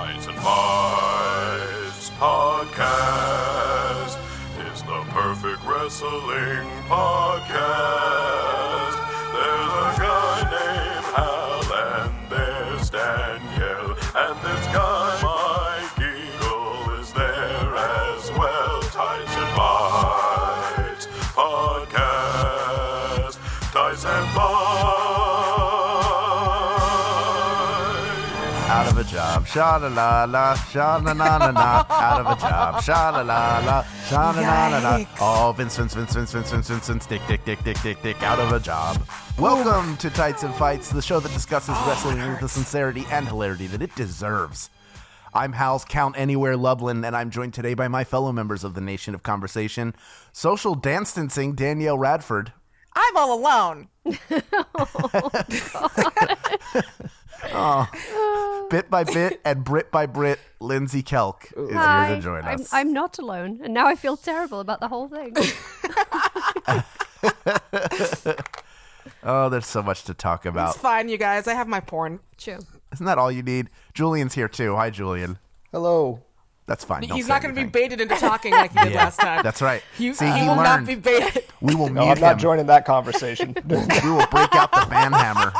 Tights and Fights podcast is the perfect wrestling podcast. There's a guy named Hal, and there's Danielle, and this guy Mike Eagle is there as well. Tights and Fights podcast. Tights and Fights. Out of a job, sha-la-la-la, sha-la-la-la-la, out of a job, sha-la-la-la, sha-la-la-la-la, all Vince, dick, out of a job. Welcome to Tights and Fights, the show that discusses wrestling with the sincerity and hilarity that it deserves. I'm Hal's Count Anywhere Lublin, and I'm joined today by my fellow members of the Nation of Conversation, social dance-dancing Danielle Radford. I'm all alone. Oh, bit by bit and Brit by Brit, Lindsey Kelk is here to join us. I'm not alone, and now I feel terrible about the whole thing. Oh, there's so much to talk about. It's fine, you guys. I have my porn. True. Isn't that all you need? Julian's here too. Hi, Julian. Hello. That's fine. He's not going to be baited into talking like he did last time. That's right. He will not be baited. We will mute him. I'm not joining that conversation. We will break out the band hammer.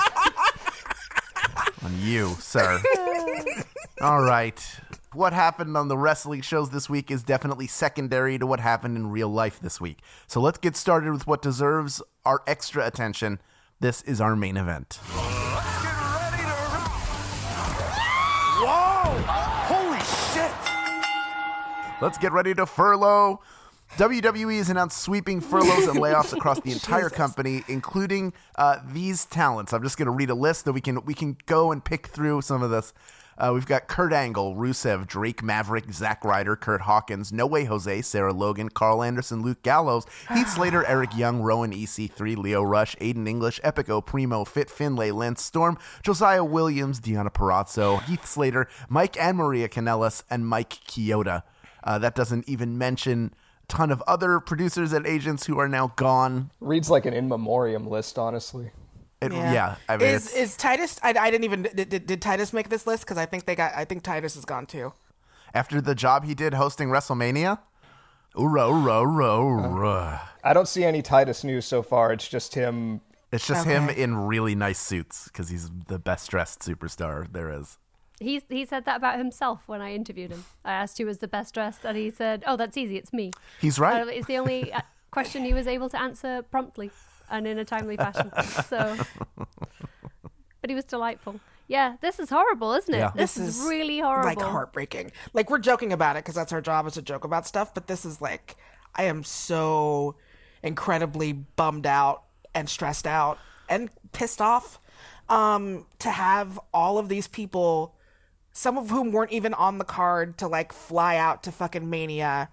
On you, sir. All right. What happened on the wrestling shows this week is definitely secondary to what happened in real life this week. So let's get started with what deserves our extra attention. This is our main event. Let's get ready to rock. Whoa! Holy shit! Let's get ready to furlough. WWE has announced sweeping furloughs and layoffs across the entire company, including these talents. I'm just going to read a list that we can go and pick through some of this. We've got Kurt Angle, Rusev, Drake Maverick, Zack Ryder, Curt Hawkins, No Way Jose, Sarah Logan, Carl Anderson, Luke Gallows, Heath Slater, Eric Young, Rowan EC3, Lio Rush, Aiden English, Epico, Primo, Fit Finlay, Lance Storm, Josiah Williams, Deonna Purrazzo, Heath Slater, Mike and Maria Kanellis, and Mike Chioda. That doesn't even mention ton of other producers and agents who are now gone. Reads like an in memoriam list, honestly. I mean, is Titus? I didn't even did Titus make this list? Because I think Titus is gone too. After the job he did hosting WrestleMania. I don't see any Titus news so far. It's just him. It's just him in really nice suits because he's the best dressed superstar there is. He said that about himself when I interviewed him. I asked who was the best dressed, and he said, "Oh, that's easy. It's me." He's right. It's the only question he was able to answer promptly and in a timely fashion. So, but he was delightful. Yeah, this is horrible, isn't it? Yeah. This is really horrible. Like heartbreaking. Like we're joking about it because that's our job is to joke about stuff. But this is like, I am so incredibly bummed out and stressed out and pissed off to have all of these people. Some of whom weren't even on the card to like fly out to fucking Mania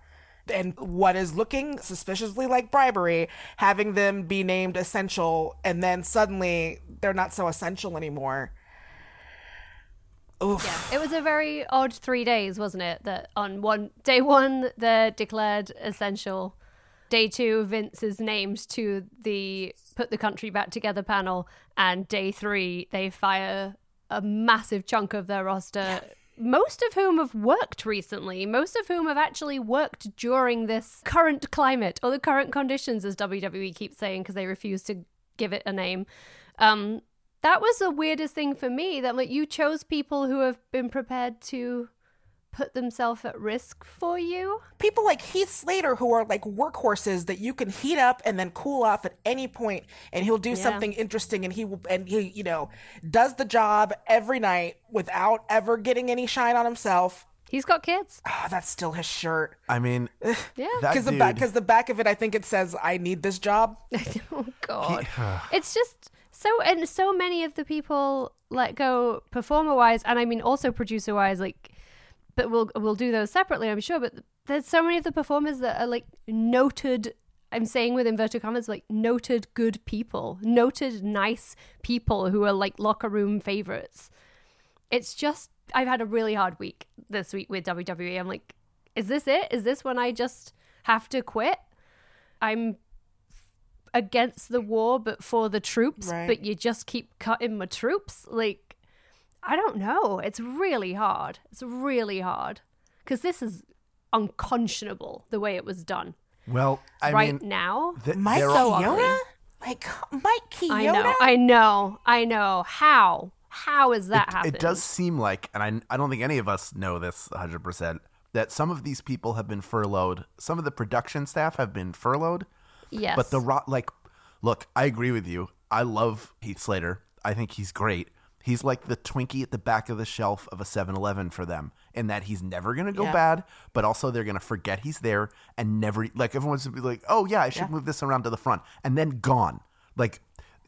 and what is looking suspiciously like bribery, having them be named essential. And then suddenly they're not so essential anymore. Oof. Yeah, it was a very odd 3 days, wasn't it? That on day one, they're declared essential. Day two, Vince is named to the Put the Country Back Together panel. And day three, they fire a massive chunk of their roster, most of whom have worked recently, most of whom have actually worked during this current climate or the current conditions, as WWE keeps saying, because they refuse to give it a name. That was the weirdest thing for me, that like you chose people who have been prepared to put themselves at risk for you. People like Heath Slater, who are like workhorses that you can heat up and then cool off at any point, and he'll do something interesting, and he does the job every night without ever getting any shine on himself. He's got kids. Oh, that's still his shirt. I mean, because the back of it, I think it says, "I need this job." Oh God, it's just. So many of the people let go performer wise, and I mean also producer wise, like. But we'll do those separately, I'm sure. But there's so many of the performers that are like noted, I'm saying with inverted commas, like noted good people, noted nice people who are like locker room favorites. It's just, I've had a really hard week this week with WWE. I'm like, is this it? Is this when I just have to quit? I'm against the war, but for the troops, right. But you just keep cutting my troops. Like, I don't know. It's really hard. It's really hard. Because this is unconscionable, the way it was done. Well, I right mean, now, Mike Chioda? Mike Chioda? I know. How? How is that happening? It does seem like, and I don't think any of us know this 100%, that some of these people have been furloughed. Some of the production staff have been furloughed. Yes. But look, I agree with you. I love Heath Slater. I think he's great. He's like the Twinkie at the back of the shelf of a 7-Eleven for them, in that he's never going to go bad, but also they're going to forget he's there and never, like, everyone's going to be like, oh, yeah, I should move this around to the front, and then gone. Like,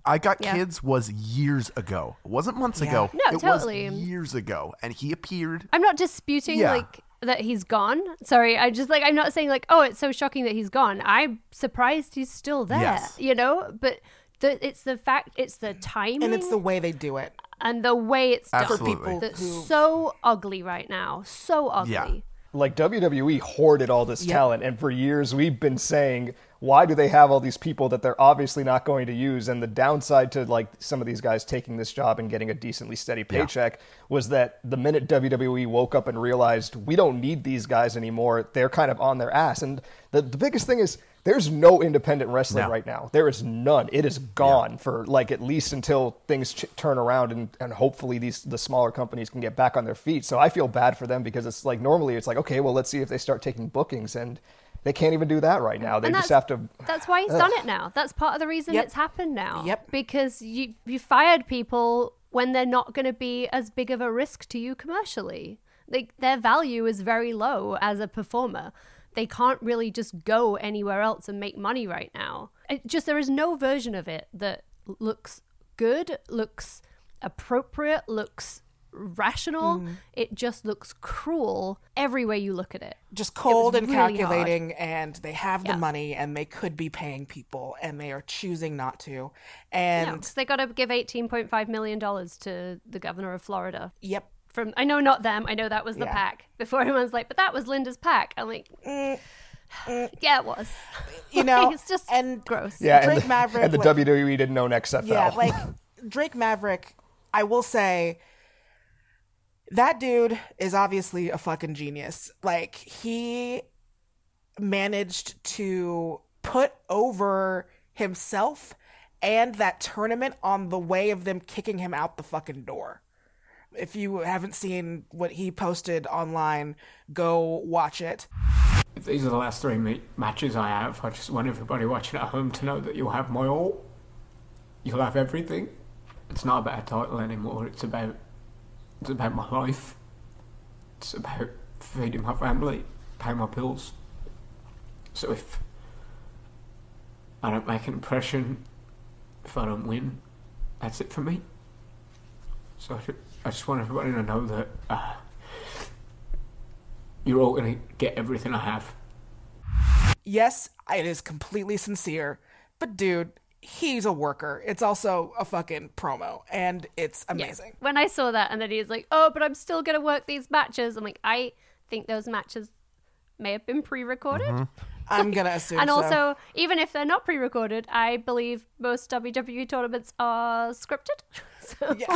I Got Kids was years ago. It wasn't months ago. No, it totally was years ago, and he appeared. I'm not disputing, like, that he's gone. Sorry, I'm not saying, like, oh, it's so shocking that he's gone. I'm surprised he's still there, you know? But it's the fact, it's the timing. And it's the way they do it. And the way it's done for people that's so ugly right now. So ugly. Yeah. Like, WWE hoarded all this talent. And for years, we've been saying, why do they have all these people that they're obviously not going to use? And the downside to, like, some of these guys taking this job and getting a decently steady paycheck was that the minute WWE woke up and realized we don't need these guys anymore, they're kind of on their ass. And the biggest thing is, there's no independent wrestling right now. There is none. It is gone for, like, at least until things turn around and hopefully the smaller companies can get back on their feet. So I feel bad for them because it's like, normally it's like, okay, well, let's see if they start taking bookings, and they can't even do that right now. They just have to. That's why he's done it now. That's part of the reason it's happened now. Yep. Because you fired people when they're not going to be as big of a risk to you commercially. Like, their value is very low as a performer. They can't really just go anywhere else and make money right now. There is no version of it that looks good, looks appropriate, looks rational. It just looks cruel everywhere you look at it. Just cold and really calculating hard. And they have the money and they could be paying people and they are choosing not to. And because they got to give $18.5 million to the governor of Florida. Yep. I know, not them. I know that was the pack. Before everyone's like, but that was Linda's pack. I'm like, yeah, it was. You know, it's just gross. Yeah, Drake Maverick, and the WWE didn't own XFL. Yeah, like Drake Maverick, I will say, that dude is obviously a fucking genius. Like, he managed to put over himself and that tournament on the way of them kicking him out the fucking door. If you haven't seen what he posted online, go watch it. If these are the last three matches I have, I just want everybody watching at home to know that you'll have my all. You'll have everything. It's not about a title anymore. It's about my life. It's about feeding my family, paying my bills. So if I don't make an impression, if I don't win, that's it for me. So I just want everybody to know that you're all going to get everything I have. Yes, it is completely sincere, but dude, he's a worker. It's also a fucking promo, and it's amazing. Yeah. When I saw that, and then he's like, oh, but I'm still going to work these matches. I'm like, I think those matches may have been pre-recorded. Mm-hmm. I'm going to assume and so. And also, even if they're not pre-recorded, I believe most WWE tournaments are scripted. So, but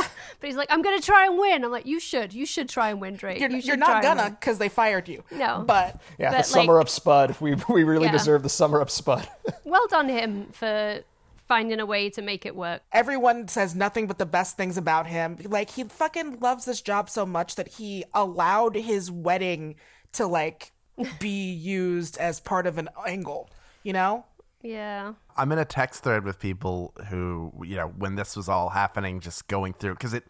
he's like, I'm going to try and win. I'm like, you should try and win, Drake. You're not gonna, because they fired you. No. But yeah, the summer up Spud. We really deserve the summer up Spud. Well done him for finding a way to make it work. Everyone says nothing but the best things about him. Like, he fucking loves this job so much that he allowed his wedding to, like, be used as part of an angle, you know? Yeah. I'm in a text thread with people who, you know, when this was all happening, just going through, because it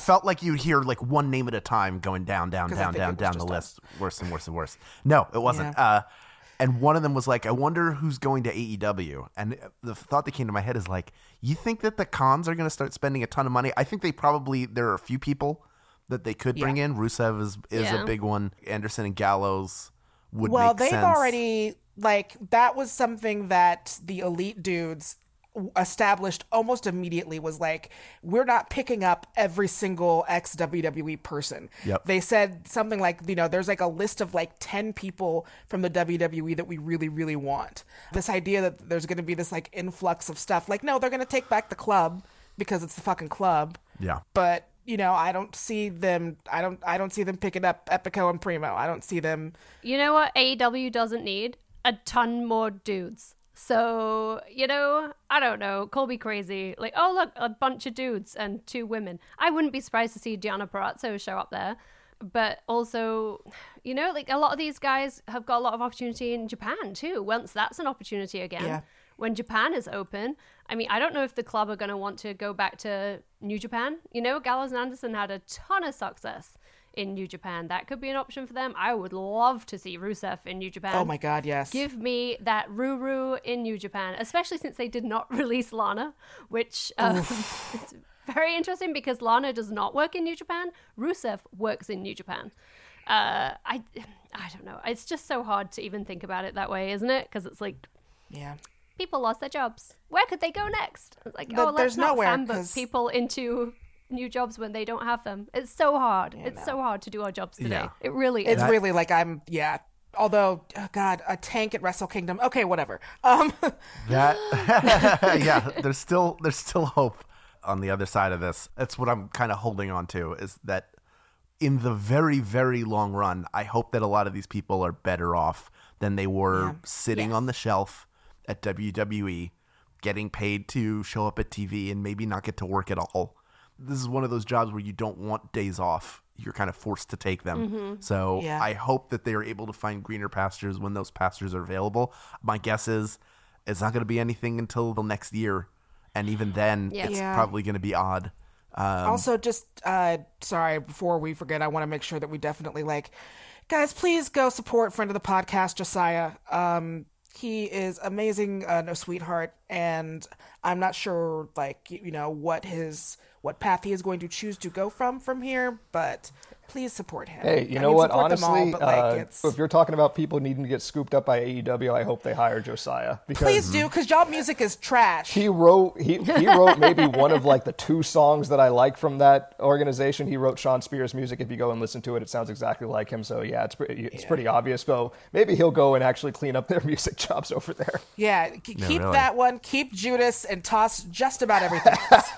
felt like you'd hear, like, one name at a time going down the list. Worse and worse and worse. No, it wasn't. Yeah. And one of them was like, I wonder who's going to AEW. And the thought that came to my head is like, you think that the cons are going to start spending a ton of money? I think there are a few people that they could bring in. Rusev is a big one. Anderson and Gallows would make sense. Well, they've already, like, that was something that the elite dudes established almost immediately, was like, we're not picking up every single ex-WWE person. Yep. They said something like, you know, there's like a list of like 10 people from the WWE that we really, really want. This idea that there's going to be this like influx of stuff. Like, no, they're going to take back the club because it's the fucking club. Yeah. But you know, I don't see them picking up Epico and Primo. I don't see them. You know what AEW doesn't need? A ton more dudes. So, you know, I don't know. Call me crazy. Like, oh, look, a bunch of dudes and two women. I wouldn't be surprised to see Deonna Purrazzo show up there. But also, you know, like a lot of these guys have got a lot of opportunity in Japan, too. Once that's an opportunity again, yeah. When Japan is open, I mean, I don't know if the club are going to want to go back to New Japan. You know, Gallows and Anderson had a ton of success in New Japan. That could be an option for them. I would love to see Rusev in New Japan. Oh my God, yes. Give me that Ruru in New Japan, especially since they did not release Lana, which is very interesting because Lana does not work in New Japan. Rusev works in New Japan. I don't know. It's just so hard to even think about it that way, isn't it? Because it's like, yeah, people lost their jobs. Where could they go next? It's like, but oh, let's not fanbook people into new jobs when they don't have them. It's so hard. Yeah, it's so hard to do our jobs today. Yeah. It really is. It's really like I'm, yeah. Although, oh God, a tank at Wrestle Kingdom. Okay, whatever. That, yeah, there's still hope on the other side of this. That's what I'm kind of holding on to, is that in the very, very long run, I hope that a lot of these people are better off than they were sitting on the shelf at WWE, getting paid to show up at TV and maybe not get to work at all. This is one of those jobs where you don't want days off. You're kind of forced to take them. Mm-hmm. So yeah. I hope that they are able to find greener pastures when those pastures are available. My guess is it's not going to be anything until the next year. And even then, it's probably going to be odd. Also, just, sorry, before we forget, I want to make sure that we definitely, like, guys, please go support friend of the podcast, Josiah. He is amazing, no sweetheart. And I'm not sure, like, you know, what path he is going to choose to go from here, but please support him. Hey, you know what? Honestly, if you're talking about people needing to get scooped up by AEW, I hope they hire Josiah. Because please do, because y'all music is trash. He wrote maybe one of like the two songs that I like from that organization. He wrote Shawn Spears' music. If you go and listen to it, it sounds exactly like him. So yeah, it's pretty obvious. So maybe he'll go and actually clean up their music jobs over there. Yeah, keep really. That one. Keep Judas and toss just about everything else.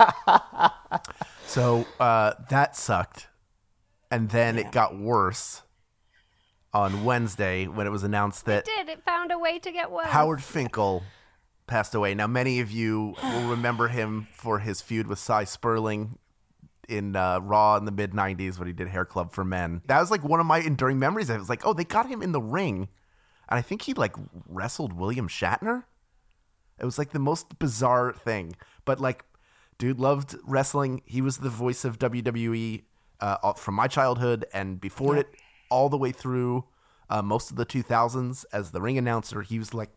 So that sucked. And then it got worse on Wednesday when it was announced that it found a way to get worse. Howard Finkel passed away. Now, many of you will remember him for his feud with Cy Sperling in Raw in the mid-90s when he did Hair Club for Men. That was like one of my enduring memories. I was like, oh, they got him in the ring. And I think he like wrestled William Shatner. It was like the most bizarre thing. But like, dude loved wrestling. He was the voice of WWE from my childhood and before it, all the way through most of the 2000s as the ring announcer. He was like,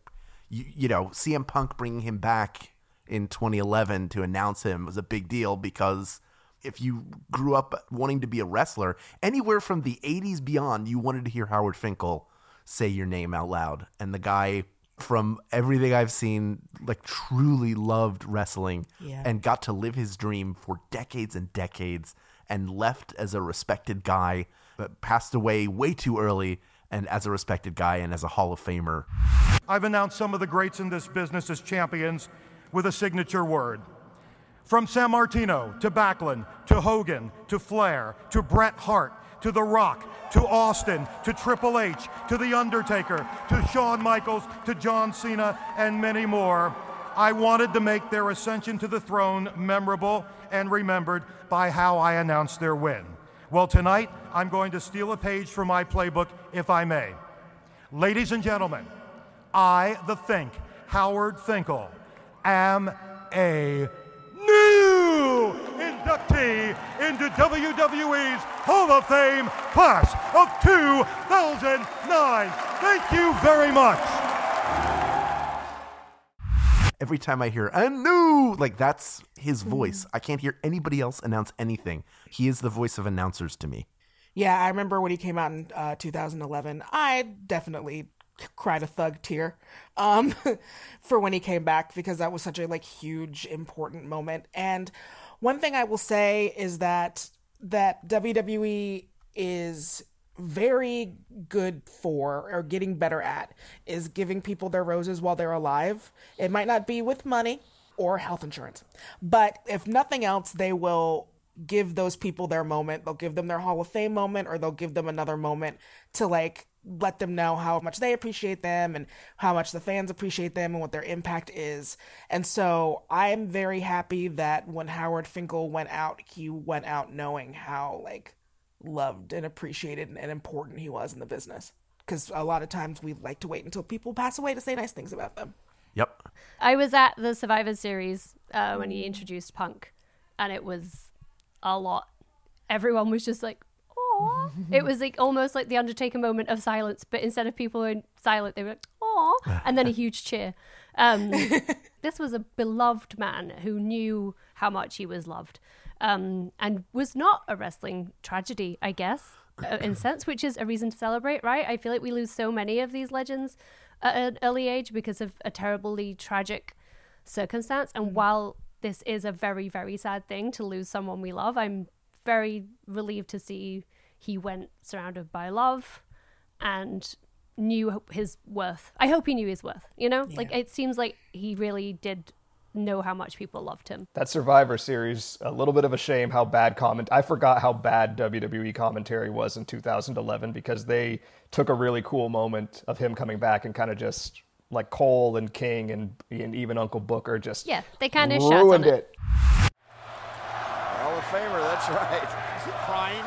you know, CM Punk bringing him back in 2011 to announce him was a big deal, because if you grew up wanting to be a wrestler, anywhere from the 80s beyond, you wanted to hear Howard Finkel say your name out loud. And the guy, from everything I've seen, like truly loved wrestling and got to live his dream for decades and decades, and left as a respected guy, but passed away way too early, and as a respected guy and as a Hall of Famer. I've announced some of the greats in this business as champions with a signature word. From San Martino to Backlund to Hogan to Flair to Bret Hart to The Rock, to Austin, to Triple H, to The Undertaker, to Shawn Michaels, to John Cena, and many more. I wanted to make their ascension to the throne memorable and remembered by how I announced their win. Well, tonight, I'm going to steal a page from my playbook, if I may. Ladies and gentlemen, I, the Fink, Howard Finkel, am a new inductee into WWE's Hall of Fame class of 2009. Thank you very much. Every time I hear a new, like, that's his voice. I can't hear anybody else announce anything. He is the voice of announcers to me. Yeah, I remember when he came out in 2011. I definitely cried a thug tear for when he came back, because that was such a like huge important moment. And one thing I will say is that WWE is very good for, or getting better at, is giving people their roses while they're alive. It might not be with money or health insurance, but if nothing else, they will give those people their moment. They'll give them their Hall of Fame moment, or they'll give them another moment to like let them know how much they appreciate them and how much the fans appreciate them and what their impact is. And so I'm very happy that when Howard Finkel went out, he went out knowing how like loved and appreciated and important he was in the business. Because a lot of times we like to wait until people pass away to say nice things about them. Yep. I was at the Survivor Series when he introduced Punk, and it was a lot. Everyone was just like, "Aw!" It was like almost like the Undertaker moment of silence, but instead of people in silent, they were like, "Aw!" and then a huge cheer. This was a beloved man who knew how much he was loved, and was not a wrestling tragedy, I guess, in a sense, which is a reason to celebrate, right? I feel like we lose so many of these legends at an early age because of a terribly tragic circumstance. And while this is a very, very sad thing to lose someone we love, I'm very relieved to see he went surrounded by love and knew his worth. I hope he knew his worth, you know? Yeah. Like, it seems like he really did know how much people loved him. That Survivor Series, a little bit of a shame how bad I forgot how bad WWE commentary was in 2011, because they took a really cool moment of him coming back and kind of just like Cole and King and even Uncle Booker just they kind of ruined it. Hall of Famer, that's right. Is he crying?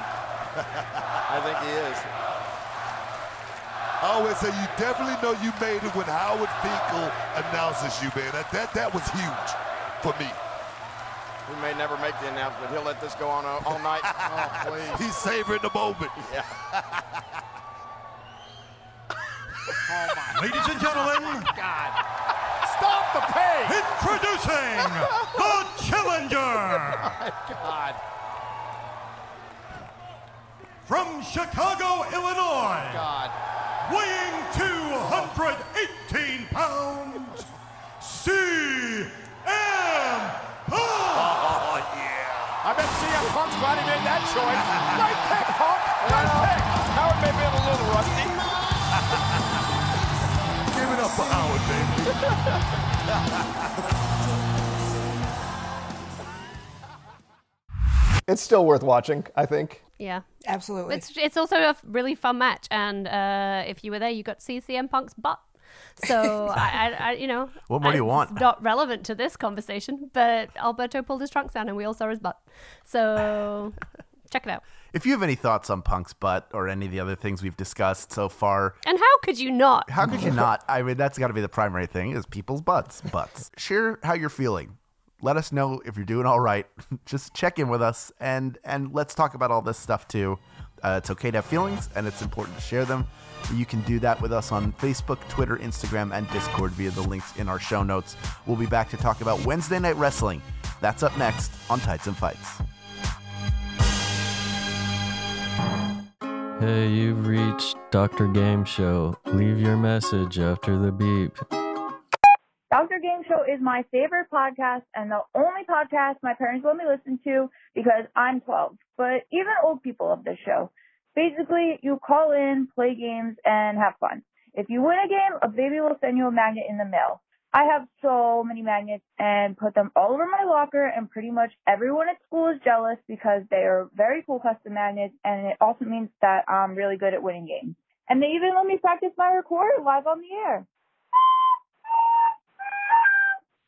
I think he is. I always say you definitely know you made it when Howard Finkel announces you, man. That was huge for me. We may never make the announcement. He'll let this go on all night. Oh, please. He's savoring the moment. Yeah. Oh my. Ladies and gentlemen. Oh my God. Stop the pain. Introducing the challenger. Oh my God. From Chicago, Illinois. Oh God. Weighing 218 pounds, CM Punk! Oh, yeah. I bet CM Punk's glad he made that choice. Right pick, Punk! Right pick! Howard may be a little rusty. Give it up for Howard, baby. It's still worth watching, I think. Yeah, absolutely. It's also a really fun match, and if you were there, you got to see CM Punk's butt. So I you know, what more do you want? It's not relevant to this conversation, but Alberto pulled his trunks down, and we all saw his butt. So check it out. If you have any thoughts on Punk's butt or any of the other things we've discussed so far, and how could you not? How could you not? I mean, that's got to be the primary thing: is people's butts. Share how you're feeling. Let us know if you're doing all right. Just check in with us, and let's talk about all this stuff, too. It's okay to have feelings, and it's important to share them. You can do that with us on Facebook, Twitter, Instagram, and Discord via the links in our show notes. We'll be back to talk about Wednesday Night Wrestling. That's up next on Tights and Fights. Hey, you've reached Dr. Game Show. Leave your message after the beep. Dr. Game Show is my favorite podcast and the only podcast my parents let me listen to because I'm 12. But even old people love this show. Basically, you call in, play games, and have fun. If you win a game, a baby will send you a magnet in the mail. I have so many magnets and put them all over my locker, and pretty much everyone at school is jealous because they are very cool custom magnets, and it also means that I'm really good at winning games. And they even let me practice my recorder live on the air.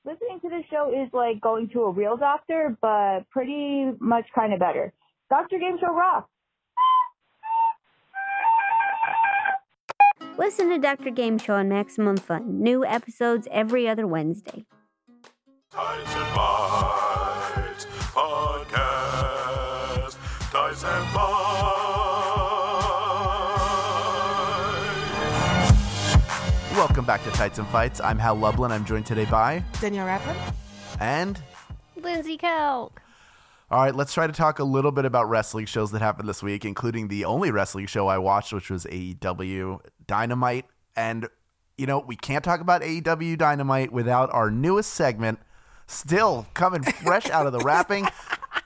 Listening to this show is like going to a real doctor, but pretty much kind of better. Dr. Game Show rocks. Listen to Dr. Game Show on Maximum Fun. New episodes every other Wednesday. Tights and Fights Podcast. Tights and Fights. Welcome back to Tights and Fights. I'm Hal Lublin. I'm joined today by Danielle Radford and Lindsey Kelk. All right, let's try to talk a little bit about wrestling shows that happened this week, including the only wrestling show I watched, which was AEW Dynamite. And, you know, we can't talk about AEW Dynamite without our newest segment, still coming fresh out of the wrapping,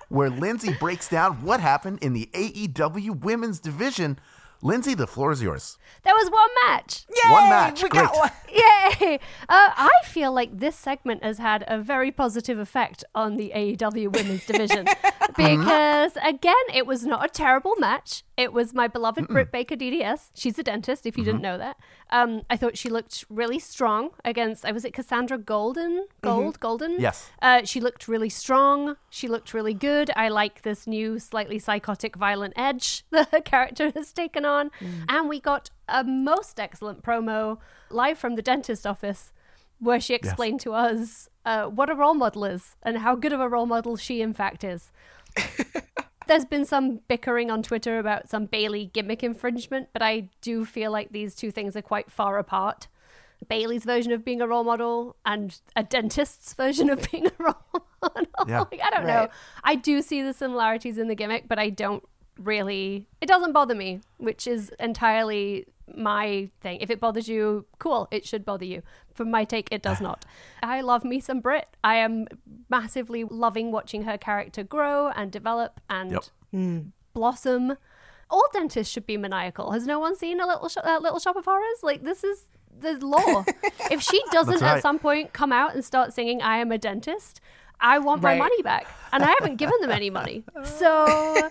where Lindsay breaks down what happened in the AEW women's division. Lindsey, the floor is yours. There was one match. Yay! One match. We got one. Yay! I feel like this segment has had a very positive effect on the AEW women's division because, again, it was not a terrible match. It was my beloved Britt Baker DDS. She's a dentist, if you didn't know that. I thought she looked really strong against, was it Cassandra Golden? Golden? Yes. She looked really strong. She looked really good. I like this new, slightly psychotic, violent edge that her character has taken on. And we got a most excellent promo live from the dentist office where she explained to us what a role model is and how good of a role model she, in fact, is. There's been some bickering on Twitter about some Bayley gimmick infringement, but I do feel like these two things are quite far apart. Bayley's version of being a role model and a dentist's version of being a role model. Like, I don't know. I do see the similarities in the gimmick, but I don't really... It doesn't bother me, which is entirely my thing. If it bothers you, cool, it should bother you. From my take, it does not. I love me some Brit. I am massively loving watching her character grow and develop and blossom. All dentists should be maniacal. Has no one seen a Little Shop of Horrors? Like, this is the law. If she doesn't at some point come out and start singing I am a dentist, I want my money back. And I haven't given them any money. So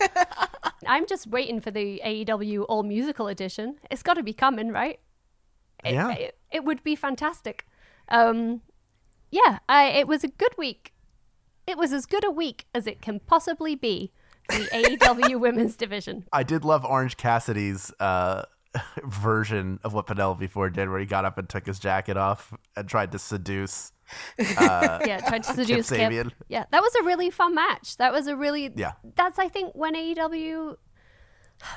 I'm just waiting for the AEW All Musical Edition. It's got to be coming, right? It would be fantastic. It was a good week. It was as good a week as it can possibly be for the AEW Women's Division. I did love Orange Cassidy's version of what Penelope Ford did, where he got up and took his jacket off and tried to seduce Kip Sabian. Yeah, that was a really fun match. That was a really... Yeah. That's, I think, when AEW...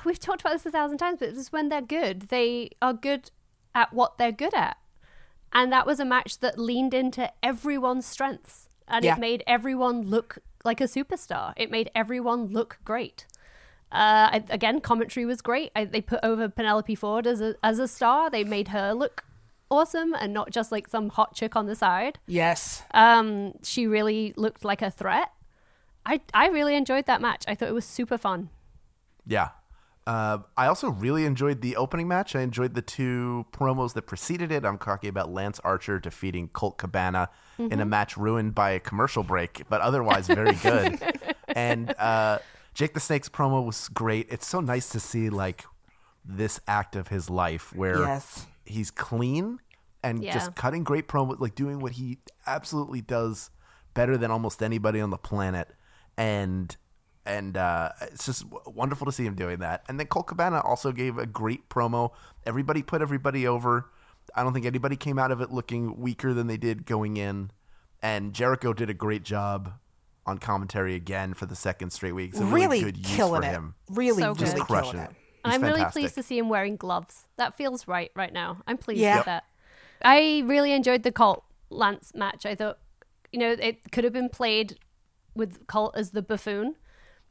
We've talked about this 1,000 times, but it's when they're good. They are good at what they're good at. And that was a match that leaned into everyone's strengths. And it made everyone look like a superstar. It made everyone look great. Commentary was great. They put over Penelope Ford as a star. They made her look awesome and not just like some hot chick on the side. Yes. She really looked like a threat. I really enjoyed that match. I thought it was super fun. Yeah. I also really enjoyed the opening match. I enjoyed the two promos that preceded it. I'm talking about Lance Archer defeating Colt Cabana in a match ruined by a commercial break, but otherwise very good. And Jake the Snake's promo was great. It's so nice to see like this act of his life where he's clean and just cutting great promos, like doing what he absolutely does better than almost anybody on the planet. And it's just wonderful to see him doing that. And then Colt Cabana also gave a great promo. Everybody put everybody over. I don't think anybody came out of it looking weaker than they did going in. And Jericho did a great job on commentary again for the second straight week. So really good use for him. Really, so just crushing it. I'm fantastic. Really pleased to see him wearing gloves. That feels right now. I'm pleased with that. I really enjoyed the Colt Lance match. I thought, it could have been played with Colt as the buffoon.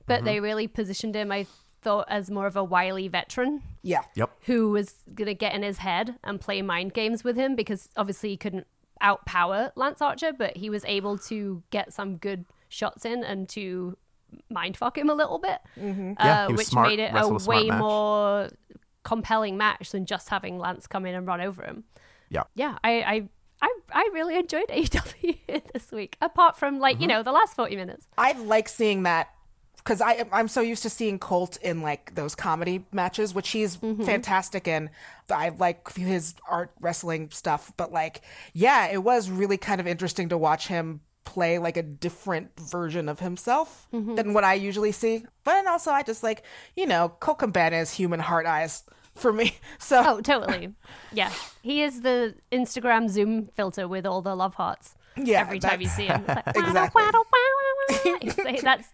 But they really positioned him, I thought, as more of a wily veteran. Yeah. Yep. Who was going to get in his head and play mind games with him, because obviously he couldn't outpower Lance Archer, but he was able to get some good shots in and to mindfuck him a little bit, which made it a way more compelling match than just having Lance come in and run over him. Yeah. Yeah. I really enjoyed AEW this week, apart from, like, the last 40 minutes. I like seeing that. Because I'm so used to seeing Colt in, like, those comedy matches, which he's fantastic in. I like his art wrestling stuff. But, like, yeah, it was really kind of interesting to watch him play, like, a different version of himself than what I usually see. But and also I just, like, Colt Cabana is human heart eyes for me. So. Oh, totally. Yeah. He is the Instagram Zoom filter with all the love hearts. Yeah, every time you see him. It's like, exactly.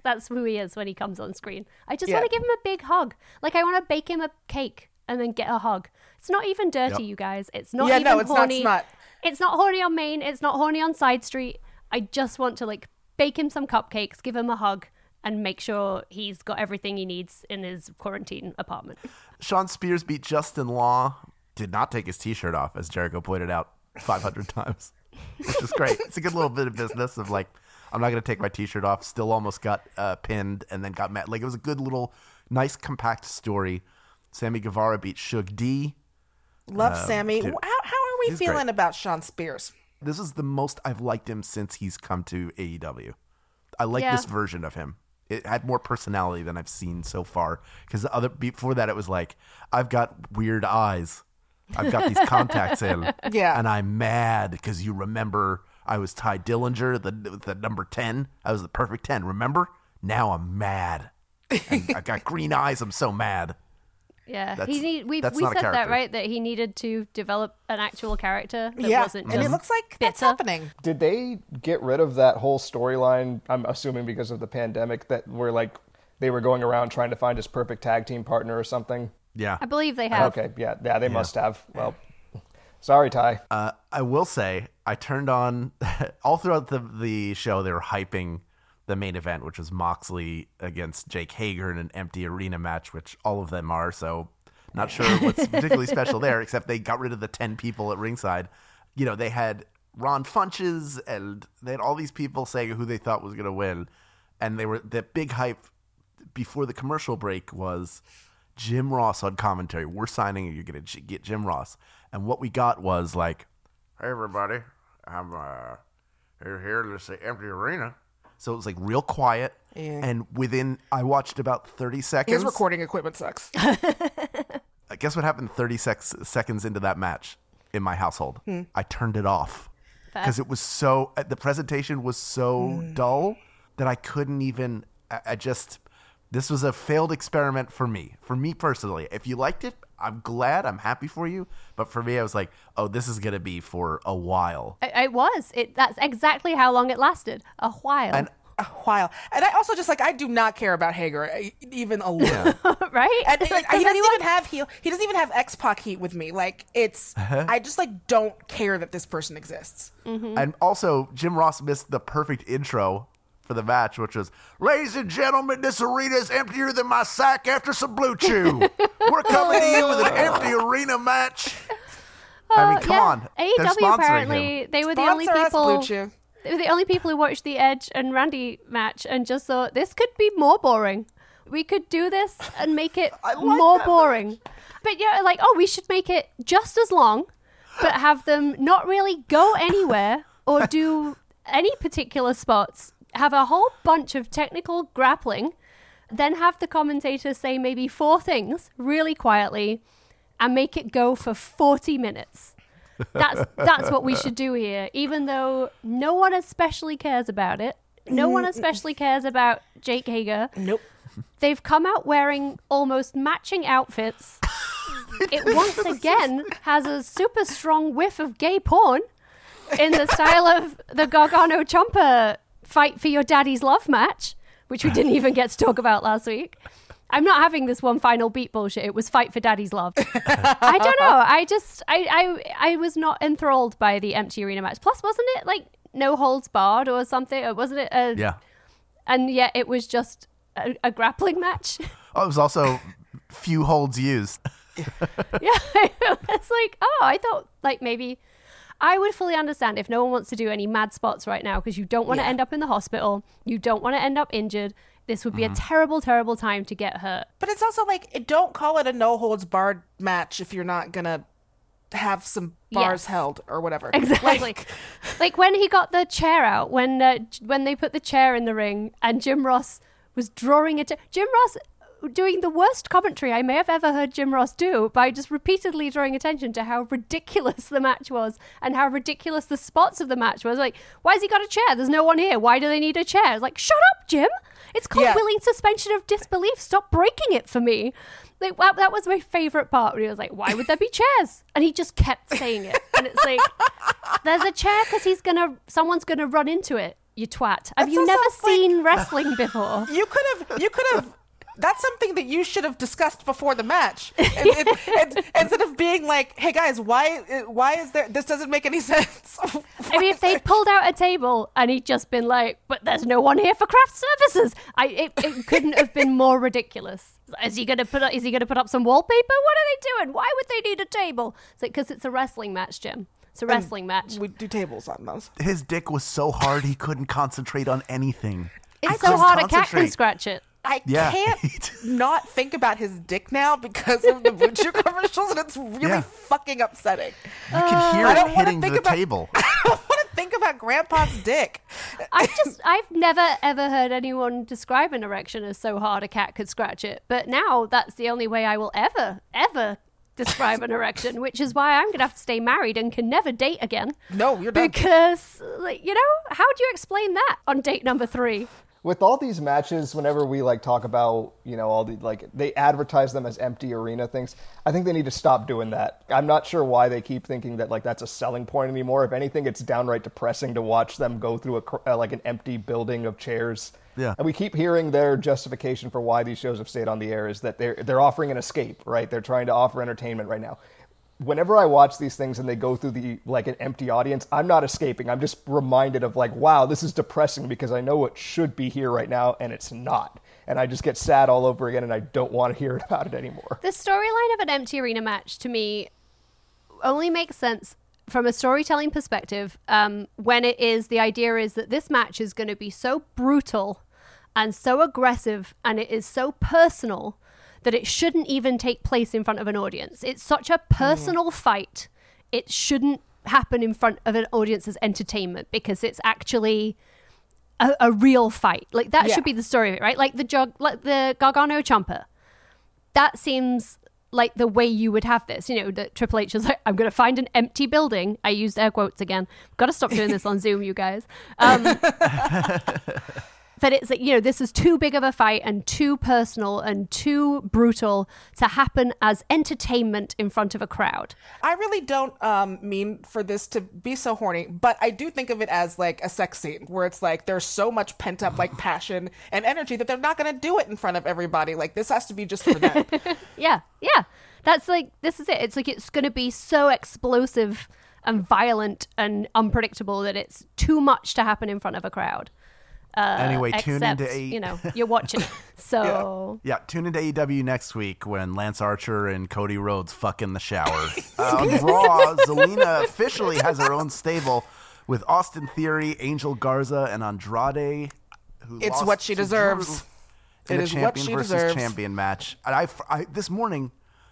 That's who he is when he comes on screen. I just want to give him a big hug. Like, I want to bake him a cake and then get a hug. It's not even dirty, you guys. It's not even horny. It's not horny on Main. It's not horny on Side Street. I just want to, like, bake him some cupcakes, give him a hug, and make sure he's got everything he needs in his quarantine apartment. Shawn Spears beat Justin Law. Did not take his T-shirt off, as Jericho pointed out 500 times. Which is great. It's a good little bit of business of, like, I'm not going to take my T-shirt off. Still almost got pinned and then got mad. Like, it was a good little, nice, compact story. Sammy Guevara beat Shug D. Love Sammy. Dude, how are we feeling about Shawn Spears? This is the most I've liked him since he's come to AEW. I like this version of him. It had more personality than I've seen so far. Because before that, it was like, I've got weird eyes. I've got these contacts in. Yeah. And I'm mad because you remember I was Ty Dillinger, the number 10. I was the perfect 10. Remember? Now I'm mad. And I've got green eyes. I'm so mad. Yeah, we said that, right? That he needed to develop an actual character that wasn't just and it looks like that's happening. Did they get rid of that whole storyline, I'm assuming because of the pandemic, that where like they were going around trying to find his perfect tag team partner or something? Yeah. I believe they have. Okay, yeah, they must have. Well, sorry, Ty. I will say, I turned on, all throughout the show, they were hyping the main event, which was Moxley against Jake Hager in an empty arena match, which all of them are, so not sure what's particularly special there, except they got rid of the 10 people at ringside. You know, they had Ron Funches, and they had all these people saying who they thought was going to win, and they were the big hype before the commercial break was Jim Ross on commentary. We're signing, and you're going to get Jim Ross. And what we got was like, hey, everybody, I'm here to say empty arena. So it was like real quiet, and within I watched about 30 seconds. His recording equipment sucks. Guess what happened 30 seconds into that match in my household? I turned it off because it was so. The presentation was so dull that I couldn't even. I just. This was a failed experiment for me personally. If you liked it, I'm glad. I'm happy for you. But for me, I was like, oh, this is going to be for a while. It was. That's exactly how long it lasted. A while. And I also just like, I do not care about Hager, even a little. Right? And like, he doesn't even have X-Pac heat with me. Like, it's, I just like don't care that this person exists. Mm-hmm. And also, Jim Ross missed the perfect intro for the match, which was, ladies and gentlemen, this arena is emptier than my sack after some blue chew. We're coming to you with an empty arena match. I mean, come on. AEW apparently they were the only people who watched the Edge and Randy match and just thought this could be more boring. We could do this and make it more boring. Match. But yeah, like, oh, we should make it just as long, but have them not really go anywhere or do any particular spots. Have a whole bunch of technical grappling, then have the commentator say maybe four things really quietly and make it go for 40 minutes. That's what we should do here, even though no one especially cares about it. No one especially cares about Jake Hager. Nope. They've come out wearing almost matching outfits. It once again has a super strong whiff of gay porn in the style of the Gargano Ciampa Fight for Your Daddy's Love match, which we didn't even get to talk about last week. I'm not having this one final beat bullshit. It was Fight for Daddy's Love. I don't know. I was not enthralled by the empty arena match. Plus, wasn't it like no holds barred or something? Or wasn't it? Yeah. And yet it was just a grappling match. Oh, it was also few holds used. Yeah. It's like, oh, I thought like maybe... I would fully understand if no one wants to do any mad spots right now because you don't want to end up in the hospital. You don't want to end up injured. This would be a terrible, terrible time to get hurt. But it's also like, don't call it a no-holds-barred match if you're not going to have some bars held or whatever. Exactly. Like when he got the chair out, when they put the chair in the ring and Jim Ross was drawing it. Jim Ross... doing the worst commentary I may have ever heard Jim Ross do by just repeatedly drawing attention to how ridiculous the match was and how ridiculous the spots of the match was. Like, why has he got a chair? There's no one here. Why do they need a chair? Like, shut up, Jim. It's called willing suspension of disbelief. Stop breaking it for me. Like, that was my favorite part when he was like, why would there be chairs? And he just kept saying it. And it's like, there's a chair because someone's going to run into it, you twat. Have you never seen wrestling before? You could have. That's something that you should have discussed before the match. And instead of being like, hey, guys, why is there... This doesn't make any sense. I mean, if they pulled out a table and he'd just been like, but there's no one here for craft services. It couldn't have been more ridiculous. Is he going to put up some wallpaper? What are they doing? Why would they need a table? It's like, because it's a wrestling match, Jim. It's a wrestling match. We do tables on those. His dick was so hard he couldn't concentrate on anything. It's so hard a cat can scratch it. I can't not think about his dick now because of the butcher commercials, and it's really fucking upsetting. You can hear it hitting the table. I don't want to think about Grandpa's dick. I've never ever heard anyone describe an erection as so hard a cat could scratch it, but now that's the only way I will ever describe an erection, which is why I'm gonna have to stay married and can never date again. No, you're done. Because, like, you know, how do you explain that on date number 3? With all these matches, whenever we talk about, all the they advertise them as empty arena things, I think they need to stop doing that. I'm not sure why they keep thinking that that's a selling point anymore. If anything, it's downright depressing to watch them go through an empty building of chairs. Yeah. And we keep hearing their justification for why these shows have stayed on the air is that they're offering an escape, right? They're trying to offer entertainment right now. Whenever I watch these things and they go through an empty audience, I'm not escaping. I'm just reminded of wow, this is depressing because I know it should be here right now and it's not. And I just get sad all over again and I don't want to hear about it anymore. The storyline of an empty arena match to me only makes sense from a storytelling perspective when the idea is that this match is going to be so brutal and so aggressive and it is so personal that it shouldn't even take place in front of an audience. It's such a personal fight. It shouldn't happen in front of an audience as entertainment because it's actually a real fight. That should be the story of it, right? The Gargano Ciampa. That seems like the way you would have this. That Triple H is like, I'm going to find an empty building. I used air quotes again. Got to stop doing this on Zoom, you guys. But it's this is too big of a fight and too personal and too brutal to happen as entertainment in front of a crowd. I really don't mean for this to be so horny, but I do think of it as a sex scene where it's there's so much pent up passion and energy that they're not going to do it in front of everybody. This has to be just for them. Yeah. That's this is it. It's it's going to be so explosive and violent and unpredictable that it's too much to happen in front of a crowd. Anyway, tune into AEW. You're watching. So yeah, tune into AEW next week when Lance Archer and Cody Rhodes fuck in the shower. On Raw, Zelina officially has her own stable with Austin Theory, Angel Garza, and Andrade. It's what she deserves. It is what she deserves. Champion versus champion match. And I this morning,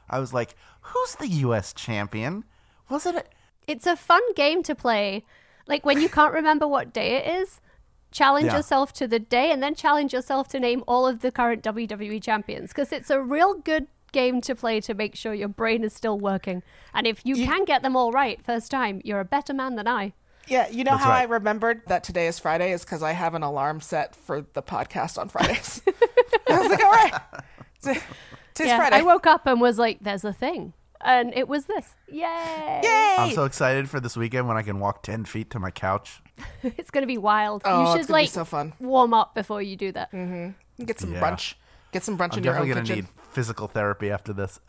I was like, "Who's the U.S. champion? Was it?" It's a fun game to play, when you can't remember what day it is. Challenge yourself to the day and then challenge yourself to name all of the current WWE champions because it's a real good game to play to make sure your brain is still working. And if you can get them all right first time, you're a better man than I. Yeah, that's how right. I remembered that today is Friday is because I have an alarm set for the podcast on Fridays. I was all right. Today's Friday. I woke up and was there's a thing. And it was this. Yay! I'm so excited for this weekend when I can walk 10 feet to my couch. It's going to be wild. Oh, you should be so fun. Warm up before you do that. Mm-hmm. Get some brunch. Get some brunch in your own kitchen. I'm definitely going to need physical therapy after this.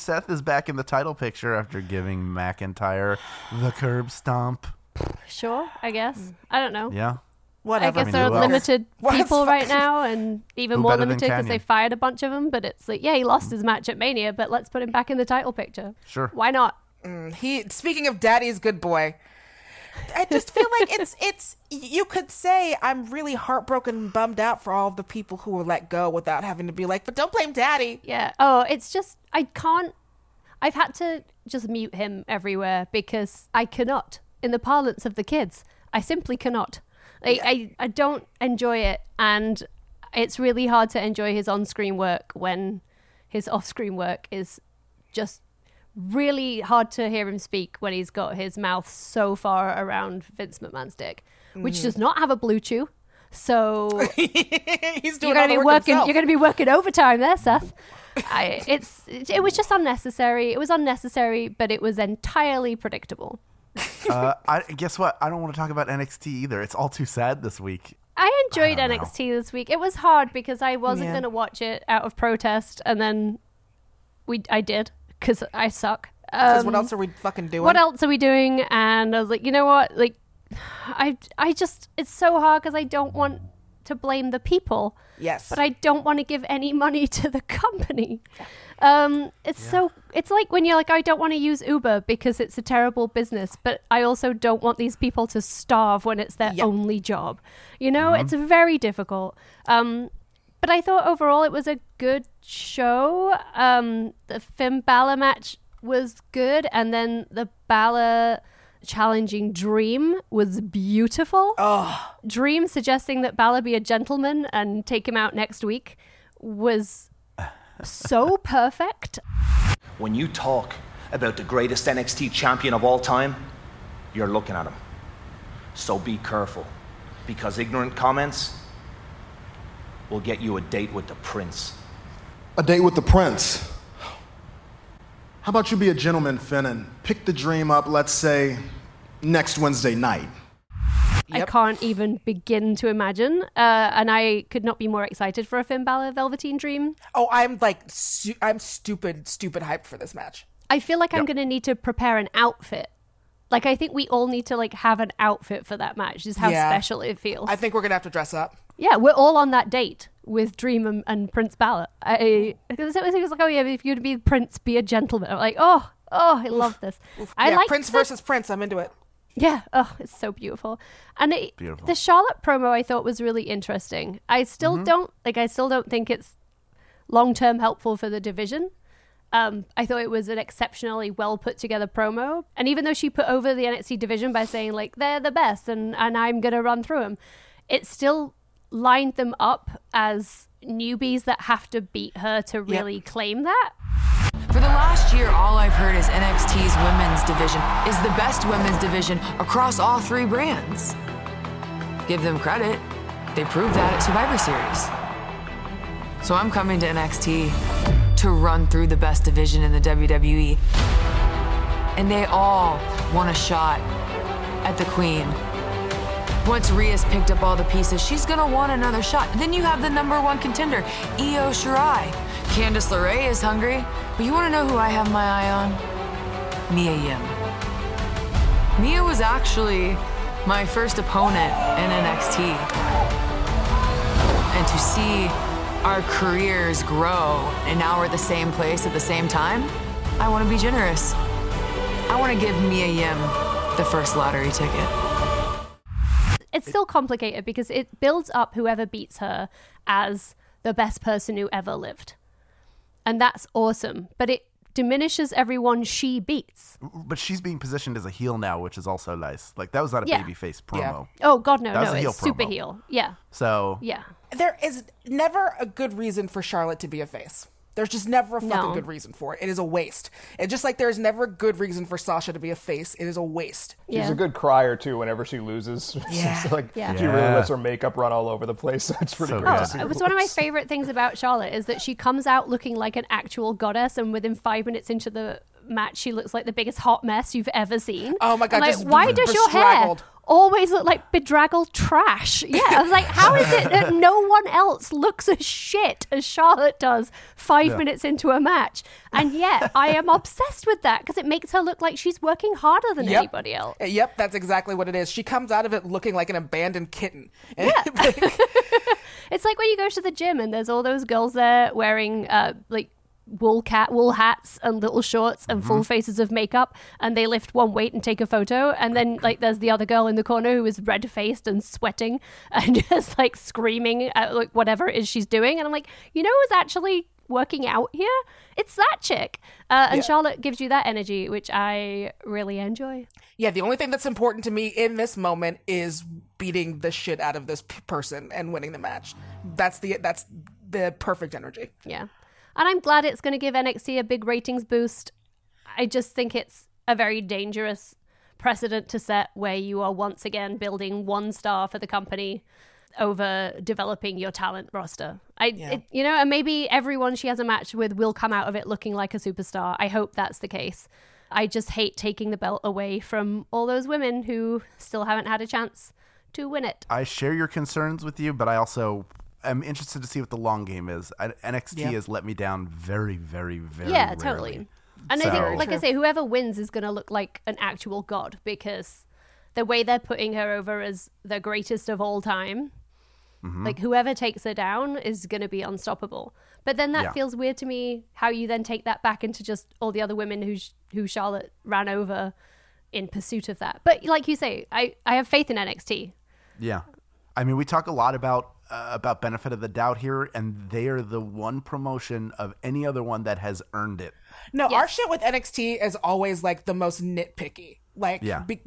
Seth is back in the title picture after giving McIntyre the curb stomp. Sure, I guess. I don't know. Yeah. Whatever. I guess there are limited people right now and even more limited because they fired a bunch of them. But it's he lost his match at Mania, but let's put him back in the title picture. Sure. Why not? Speaking of daddy's good boy, I just feel it's you could say I'm really heartbroken and bummed out for all of the people who were let go without having to be but don't blame daddy. Yeah. Oh, it's just, I've had to just mute him everywhere because I cannot. In the parlance of the kids, I simply cannot. I don't enjoy it, and it's really hard to enjoy his on-screen work when his off-screen work is just really hard to hear him speak when he's got his mouth so far around Vince McMahon's dick, which does not have a blue chew. So you're going to be working overtime there, Seth. It was just unnecessary. It was unnecessary, but it was entirely predictable. Guess what? I don't want to talk about NXT either. It's all too sad this week. I enjoyed NXT this week. It was hard because I wasn't going to watch it out of protest, and then I did because I suck. Because what else are we fucking doing? What else are we doing? And I was like, you know what? It's so hard because I don't want to blame the people. Yes. But I don't want to give any money to the company. So it's like when you're like, I don't want to use Uber because it's a terrible business, but I also don't want these people to starve when it's their only job. You know, it's very difficult. But I thought overall it was a good show. The Finn Balor match was good, and then the Balor challenging Dream was beautiful. Oh. Dream suggesting that Balor be a gentleman and take him out next week was so perfect. When you talk about the greatest NXT champion of all time, you're looking at him. So be careful, because ignorant comments will get you a date with the prince. A date with the prince? How about you be a gentleman, Finn, and pick the Dream up, let's say, next Wednesday night? Yep. I can't even begin to imagine. And I could not be more excited for a Finn Balor Velveteen Dream. Oh, I'm like, I'm stupid hyped for this match. I feel like I'm going to need to prepare an outfit. Like, I think we all need to, like, have an outfit for that match, is how special it feels. I think we're going to have to dress up. Yeah, we're all on that date with Dream and Prince Balor. It was like, oh yeah, if you'd be Prince, be a gentleman. I'm like, I love this. Like Prince versus Prince. I'm into it. Yeah. Oh, it's so beautiful. And the Charlotte promo I thought was really interesting. I still don't think it's long-term helpful for the division. I thought it was an exceptionally well put together promo. And even though she put over the NXT division by saying like, they're the best and I'm going to run through them, it still lined them up as newbies that have to beat her to really claim that. For the last year, all I've heard is NXT's women's division is the best women's division across all three brands. Give them credit. They proved that at Survivor Series. So I'm coming to NXT to run through the best division in the WWE. And they all want a shot at the queen. Once Rhea's picked up all the pieces, she's gonna want another shot. Then you have the number one contender, Io Shirai. Candice LeRae is hungry, but you wanna know who I have my eye on? Mia Yim. Mia was actually my first opponent in NXT. And to see our careers grow, and now we're at the same place at the same time, I wanna be generous. I wanna give Mia Yim the first lottery ticket. It's still complicated because it builds up whoever beats her as the best person who ever lived. And that's awesome. But it diminishes everyone she beats. But she's being positioned as a heel now, which is also nice. Like, that was not a babyface promo. Yeah. Oh, God, no. That was a heel it's promo. Super heel. Yeah. So. Yeah. There is never a good reason for Charlotte to be a face. There's just never a fucking good reason for it. It is a waste. And just like there's never a good reason for Sasha to be a face, it is a waste. Yeah. She's a good crier, too, whenever she loses. Yeah. She really lets her makeup run all over the place. That's pretty great. Oh, it was one of my favorite things about Charlotte is that she comes out looking like an actual goddess, and within 5 minutes into the match, she looks like the biggest hot mess you've ever seen. Oh, my God. Like, why does your hair always look like bedraggled trash? Yeah, I was like, how is it that no one else looks as shit as Charlotte does 5 minutes into a match? And yet I am obsessed with that because it makes her look like she's working harder than anybody else. Yep, that's exactly what it is. She comes out of it looking like an abandoned kitten. It's like when you go to the gym and there's all those girls there wearing wool hats and little shorts and full faces of makeup, and they lift one weight and take a photo, and then like there's the other girl in the corner who is red-faced and sweating and just like screaming at like whatever it is she's doing, and I'm like, you know who's actually working out here? It's that chick. Charlotte gives you that energy, which I really enjoy. The only thing that's important to me in this moment is beating the shit out of this person and winning the match. That's the perfect energy. And I'm glad it's going to give NXT a big ratings boost. I just think it's a very dangerous precedent to set where you are once again building one star for the company over developing your talent roster. And maybe everyone she has a match with will come out of it looking like a superstar. I hope that's the case. I just hate taking the belt away from all those women who still haven't had a chance to win it. I share your concerns with you, but I also... I'm interested to see what the long game is. NXT has let me down very, very, very rarely. Yeah, totally. And so, I think, like I say, whoever wins is going to look like an actual god because the way they're putting her over as the greatest of all time Mm-hmm. Like, whoever takes her down is going to be unstoppable. But then that feels weird to me, how you then take that back into just all the other women who Charlotte ran over in pursuit of that. But like you say, I have faith in NXT. Yeah. I mean, we talk a lot about benefit of the doubt here, and they are the one promotion of any other one that has earned it. No, yes. Our shit with NXT is always like the most nitpicky. Like,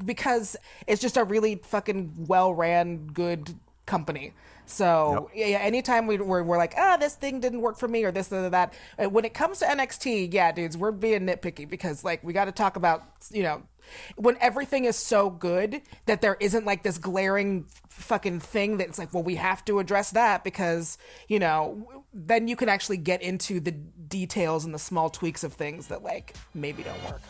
because it's just a really fucking well-ran, good company. So anytime we're like, this thing didn't work for me or this or that. When it comes to NXT, dudes, we're being nitpicky because like we got to talk about, you know, when everything is so good that there isn't like this glaring fucking thing that's like, well, we have to address that because, you know, then you can actually get into the details and the small tweaks of things that like maybe don't work.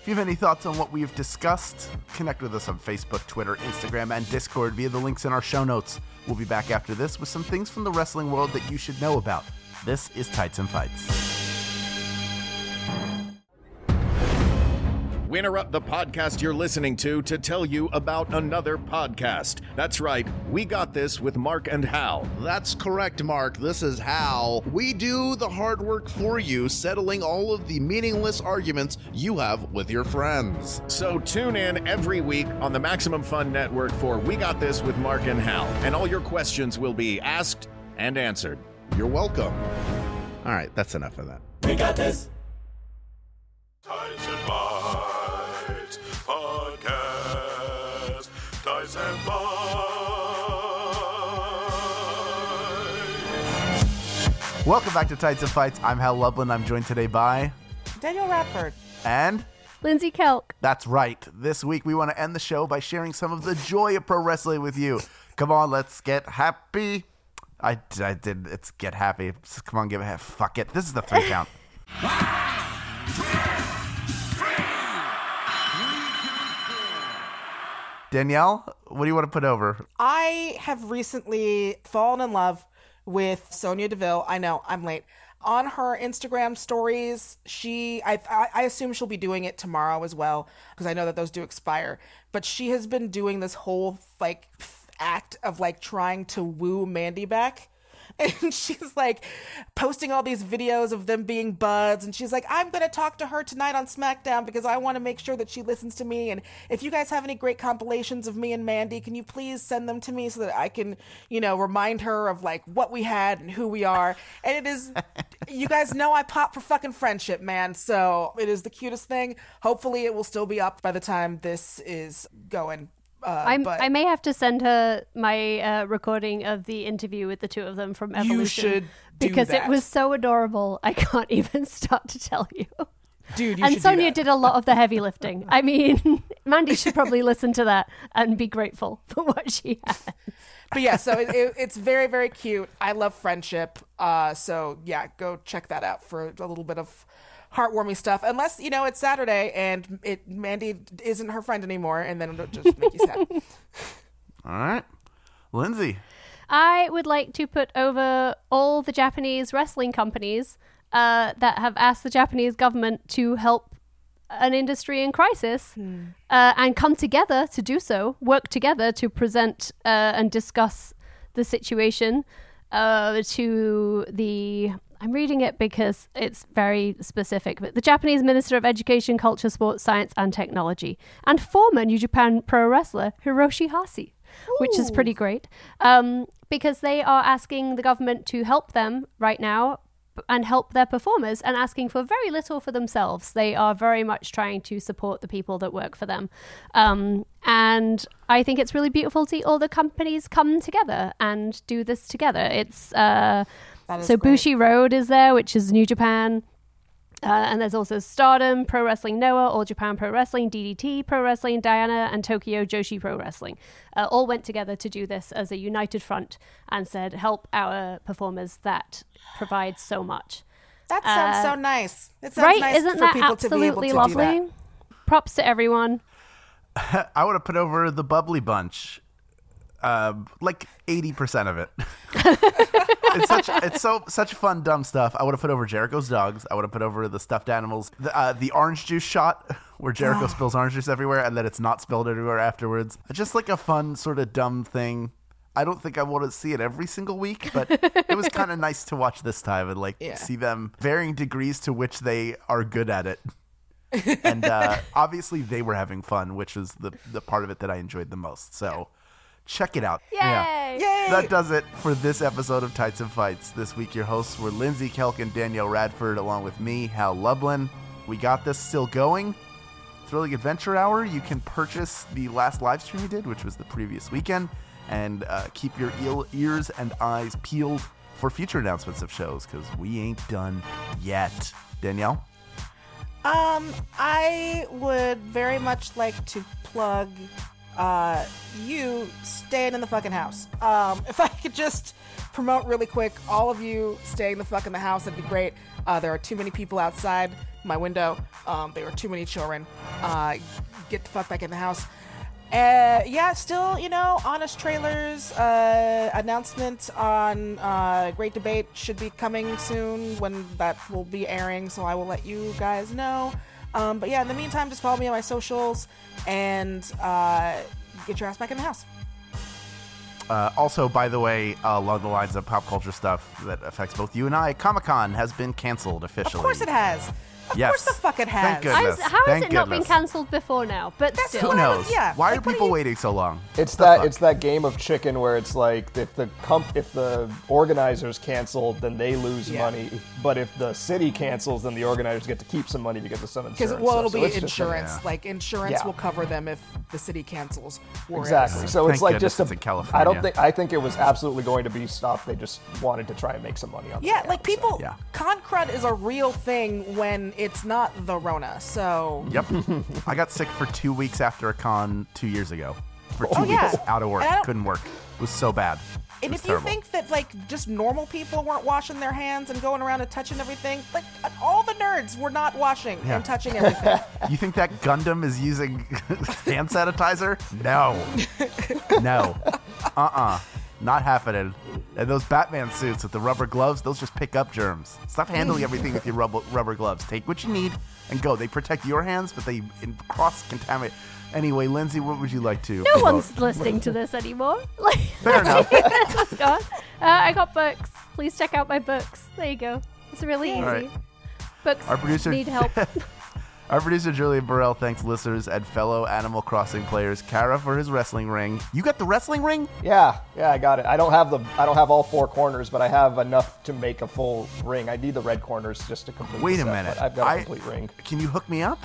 If you have any thoughts on what we've discussed, connect with us on Facebook, Twitter, Instagram, and Discord via the links in our show notes. We'll be back after this with some things from the wrestling world that you should know about. This is Tights and Fights. We interrupt the podcast you're listening to tell you about another podcast. That's right, we got this with Mark and Hal. That's correct, Mark. This is Hal. We do the hard work for you, settling all of the meaningless arguments you have with your friends. So tune in every week on the Maximum Fun Network for We Got This with Mark and Hal, and all your questions will be asked and answered. You're welcome. All right, that's enough of that. We got this. Tights and Fights Podcast. Tights and Fights. Welcome back to Tights and Fights. I'm Hal Lublin. I'm joined today by Danielle Radford and Lindsey Kelk. That's right. This week we want to end the show by sharing some of the joy of pro wrestling with you. Come on, let's get happy. I did. It's get happy. Come on, give it. Fuck it. This is the 3 count. Danielle, what do you want to put over? I have recently fallen in love with Sonya Deville. I know, I'm late. On her Instagram stories, I assume she'll be doing it tomorrow as well, because I know that those do expire. But she has been doing this whole like act of like trying to woo Mandy back. And she's like posting all these videos of them being buds. And she's like, I'm going to talk to her tonight on SmackDown because I want to make sure that she listens to me. And if you guys have any great compilations of me and Mandy, can you please send them to me so that I can, you know, remind her of like what we had and who we are. And it is, you guys know I pop for fucking friendship, man. So it is the cutest thing. Hopefully it will still be up by the time this is going. I may have to send her my recording of the interview with the two of them from Evolution. You should do because that. It was so adorable. I can't even start to tell you. Dude, you and should Sonya do that. Did a lot of the heavy lifting. I mean, Mandy should probably listen to that and be grateful for what she has. But yeah, so it's very, very cute. I love friendship. So yeah, go check that out for a little bit of heartwarming stuff, unless, you know, it's Saturday and Mandy isn't her friend anymore, and then it'll just make you sad. All right, Lindsay. I would like to put over all the Japanese wrestling companies that have asked the Japanese government to help an industry in crisis and come together to do so, work together to present and discuss the situation to the... I'm reading it because it's very specific. But the Japanese Minister of Education, Culture, Sports, Science, and Technology, and former New Japan pro wrestler Hiroshi Hase, which is pretty great, because they are asking the government to help them right now and help their performers and asking for very little for themselves. They are very much trying to support the people that work for them. And I think it's really beautiful to see all the companies come together and do this together. It's... So great. Bushi Road is there, which is New Japan. And there's also Stardom, Pro Wrestling Noah, All Japan Pro Wrestling, DDT Pro Wrestling, Diana, and Tokyo Joshi Pro Wrestling. All went together to do this as a united front and said, help our performers that provide so much. That sounds so nice. It sounds right? Nice Isn't for that people to be able to lovely? Do that. Props to everyone. I want to put over the Bubbly Bunch. Like 80% of it. It's such fun, dumb stuff. I would have put over Jericho's dogs. I would have put over the stuffed animals. The orange juice shot where Jericho spills orange juice everywhere and then it's not spilled everywhere afterwards. Just like a fun sort of dumb thing. I don't think I want to see it every single week, but it was kind of nice to watch this time and see them varying degrees to which they are good at it. And obviously they were having fun, which is the part of it that I enjoyed the most. So check it out. Yay! Yeah. Yay! That does it for this episode of Tights and Fights. This week your hosts were Lindsey Kelk and Danielle Radford, along with me, Hal Lublin. We got this still going. Thrilling Adventure Hour. You can purchase the last live stream we did, which was the previous weekend. And keep your ears and eyes peeled for future announcements of shows, because we ain't done yet. Danielle? I would very much like to plug you staying in the fucking house. If I could just promote really quick, all of you staying the fuck in the house, that'd be great. There are too many people outside my window. There are too many children. Get the fuck back in the house. Still, honest trailers, announcements on Great Debate should be coming soon when that will be airing, so I will let you guys know. In the meantime, just follow me on my socials and get your ass back in the house. Also, by the way, along the lines of pop culture stuff that affects both you and I, Comic-Con has been canceled officially. Of course it has. Of course the fuck it has. Thank goodness. How has it not been cancelled before now? But that's still. Who knows? Yeah. Why are people waiting so long? It's that game of chicken where it's like if the organizers cancel, then they lose money. But if the city cancels, then the organizers get to keep some money because of some insurance. It'll be insurance. Insurance will cover them if the city cancels. Exactly. So it's in California. I think it was absolutely going to be stopped. They just wanted to try and make some money on it. Yeah, people. Yeah. Con crud is a real thing when it's not the Rona, so... Yep. I got sick for 2 weeks after a con 2 years ago. For two weeks out of work. Couldn't work. It was so bad. And if you think that, just normal people weren't washing their hands and going around and touching everything, all the nerds were not washing and touching everything. You think that Gundam is using hand sanitizer? No. Not happening. And those Batman suits with the rubber gloves, those just pick up germs. Stop handling everything with your rubber gloves. Take what you need and go. They protect your hands, but they cross-contaminate. Anyway, Lindsey, what would you like to... No one's listening to this anymore. Fair enough. It's gone. I got books. Please check out my books. There you go. It's really easy. Right. Books need help. Our producer, Julian Burrell, thanks listeners and fellow Animal Crossing players, Kara, for his wrestling ring. You got the wrestling ring? Yeah, I got it. I don't have all four corners, but I have enough to make a full ring. I need the red corners just to complete. Wait a minute. I've got a complete ring. Can you hook me up?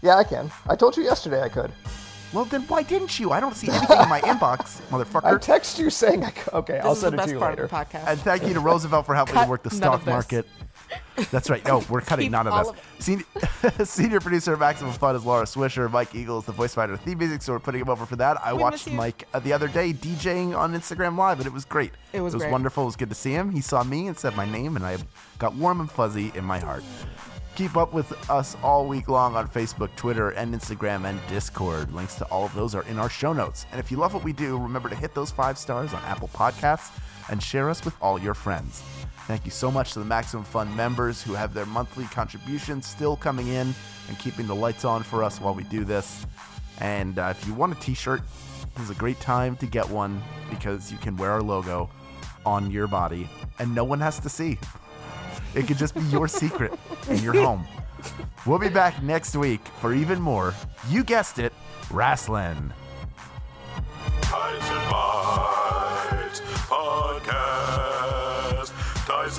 Yeah, I can. I told you yesterday I could. Well, then why didn't you? I don't see anything in my inbox, motherfucker. I text you saying, I'll send it to you later. And thank you to Roosevelt for helping me work the stock market. That's right. No, we're cutting none of this. Senior producer of Maximum Fun is Laura Swisher. Mike Eagle is the voice writer of theme music, so we're putting him over for that. I watched Mike the other day DJing on Instagram Live, and it was great. It was wonderful. It was good to see him. He saw me and said my name, and I got warm and fuzzy in my heart. Keep up with us all week long on Facebook, Twitter, and Instagram, and Discord. Links to all of those are in our show notes. And if you love what we do, remember to hit those 5 stars on Apple Podcasts and share us with all your friends. Thank you so much to the Maximum Fun members who have their monthly contributions still coming in and keeping the lights on for us while we do this. And if you want a t-shirt, this is a great time to get one because you can wear our logo on your body and no one has to see. It could just be your secret in your home. We'll be back next week for even more, you guessed it, wrestling. Tights and Fights Podcast. Tights